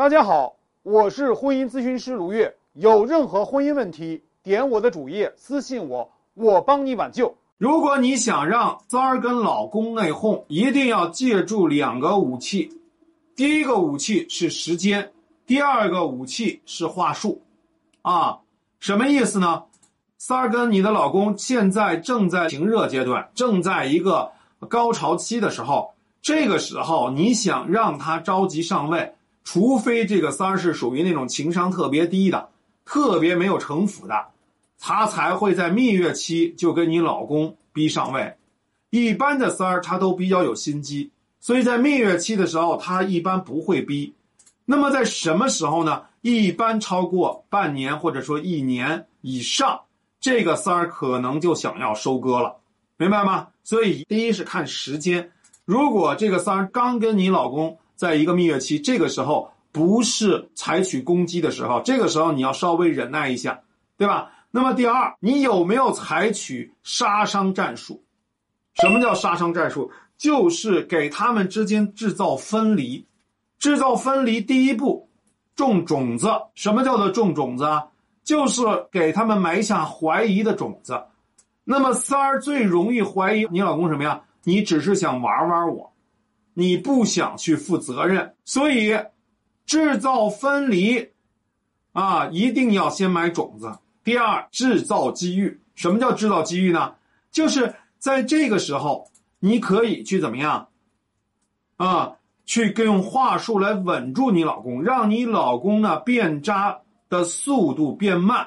大家好，我是婚姻咨询师卢月，有任何婚姻问题，点我的主页私信我，我帮你挽救。如果你想让三儿跟老公内讧，一定要借助两个武器，第一个武器是时间，第二个武器是话术。什么意思呢？三儿跟你的老公现在正在情热阶段，正在一个高潮期的时候，这个时候你想让他着急上位，除非这个三儿是属于那种情商特别低的，特别没有城府的，他才会在蜜月期就跟你老公逼上位。一般的三儿他都比较有心机，所以在蜜月期的时候他一般不会逼。那么在什么时候呢？一般超过半年或者说一年以上，这个三儿可能就想要收割了，明白吗？所以第一是看时间，如果这个三儿刚跟你老公在一个蜜月期，这个时候不是采取攻击的时候，这个时候你要稍微忍耐一下，对吧？那么第二，你有没有采取杀伤战术？什么叫杀伤战术？就是给他们之间制造分离。制造分离第一步，种种子。什么叫做种种子啊？就是给他们埋下怀疑的种子。那么三儿最容易怀疑你老公什么呀？你只是想玩玩我，你不想去负责任。所以制造分离一定要先买种子。第二，制造机遇。什么叫制造机遇呢？就是在这个时候你可以去怎么样去用话术来稳住你老公，让你老公呢变渣的速度变慢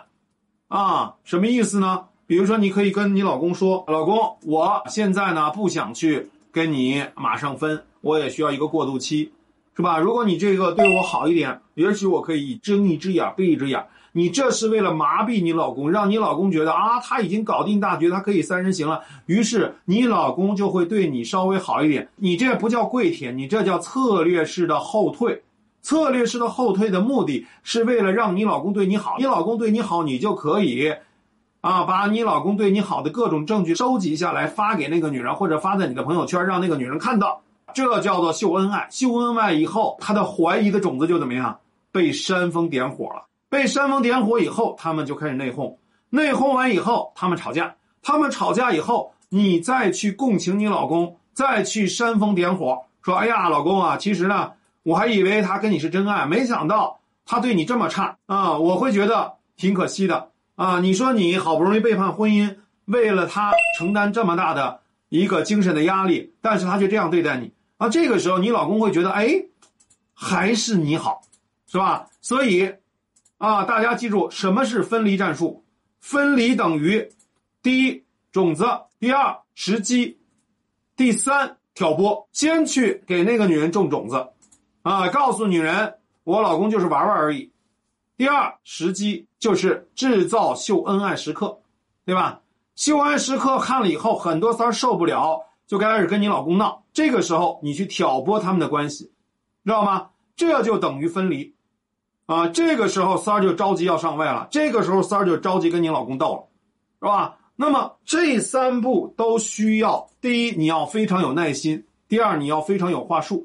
什么意思呢？比如说你可以跟你老公说，老公，我现在呢不想去跟你马上分，我也需要一个过渡期，是吧？如果你这个对我好一点，也许我可以睁一只眼闭一只眼。你这是为了麻痹你老公，让你老公觉得他已经搞定大局，他可以三人行了，于是你老公就会对你稍微好一点。你这不叫跪舔，你这叫策略式的后退。策略式的后退的目的是为了让你老公对你好，你老公对你好，你就可以把你老公对你好的各种证据收集下来，发给那个女人，或者发在你的朋友圈，让那个女人看到。这叫做秀恩爱。秀恩爱以后，他的怀疑的种子就怎么样？被煽风点火了。被煽风点火以后，他们就开始内讧。内讧完以后，他们吵架。他们吵架以后，你再去共情你老公，再去煽风点火，说，哎呀，老公啊，其实呢，我还以为他跟你是真爱，没想到他对你这么差我会觉得挺可惜的。你说你好不容易背叛婚姻，为了他承担这么大的一个精神的压力，但是他却这样对待你。这个时候你老公会觉得，还是你好，是吧？所以大家记住什么是分离战术。分离等于第一，种子，第二，时机，第三，挑拨。先去给那个女人种种子告诉女人，我老公就是玩玩而已。第二，时机，就是制造秀恩爱时刻，对吧？秀恩爱时刻看了以后，很多三儿受不了，就开始跟你老公闹。这个时候你去挑拨他们的关系，知道吗？这就等于分离这个时候三儿就着急要上位了，这个时候三儿就着急跟你老公斗了，是吧？那么这三步都需要，第一，你要非常有耐心；第二，你要非常有话术；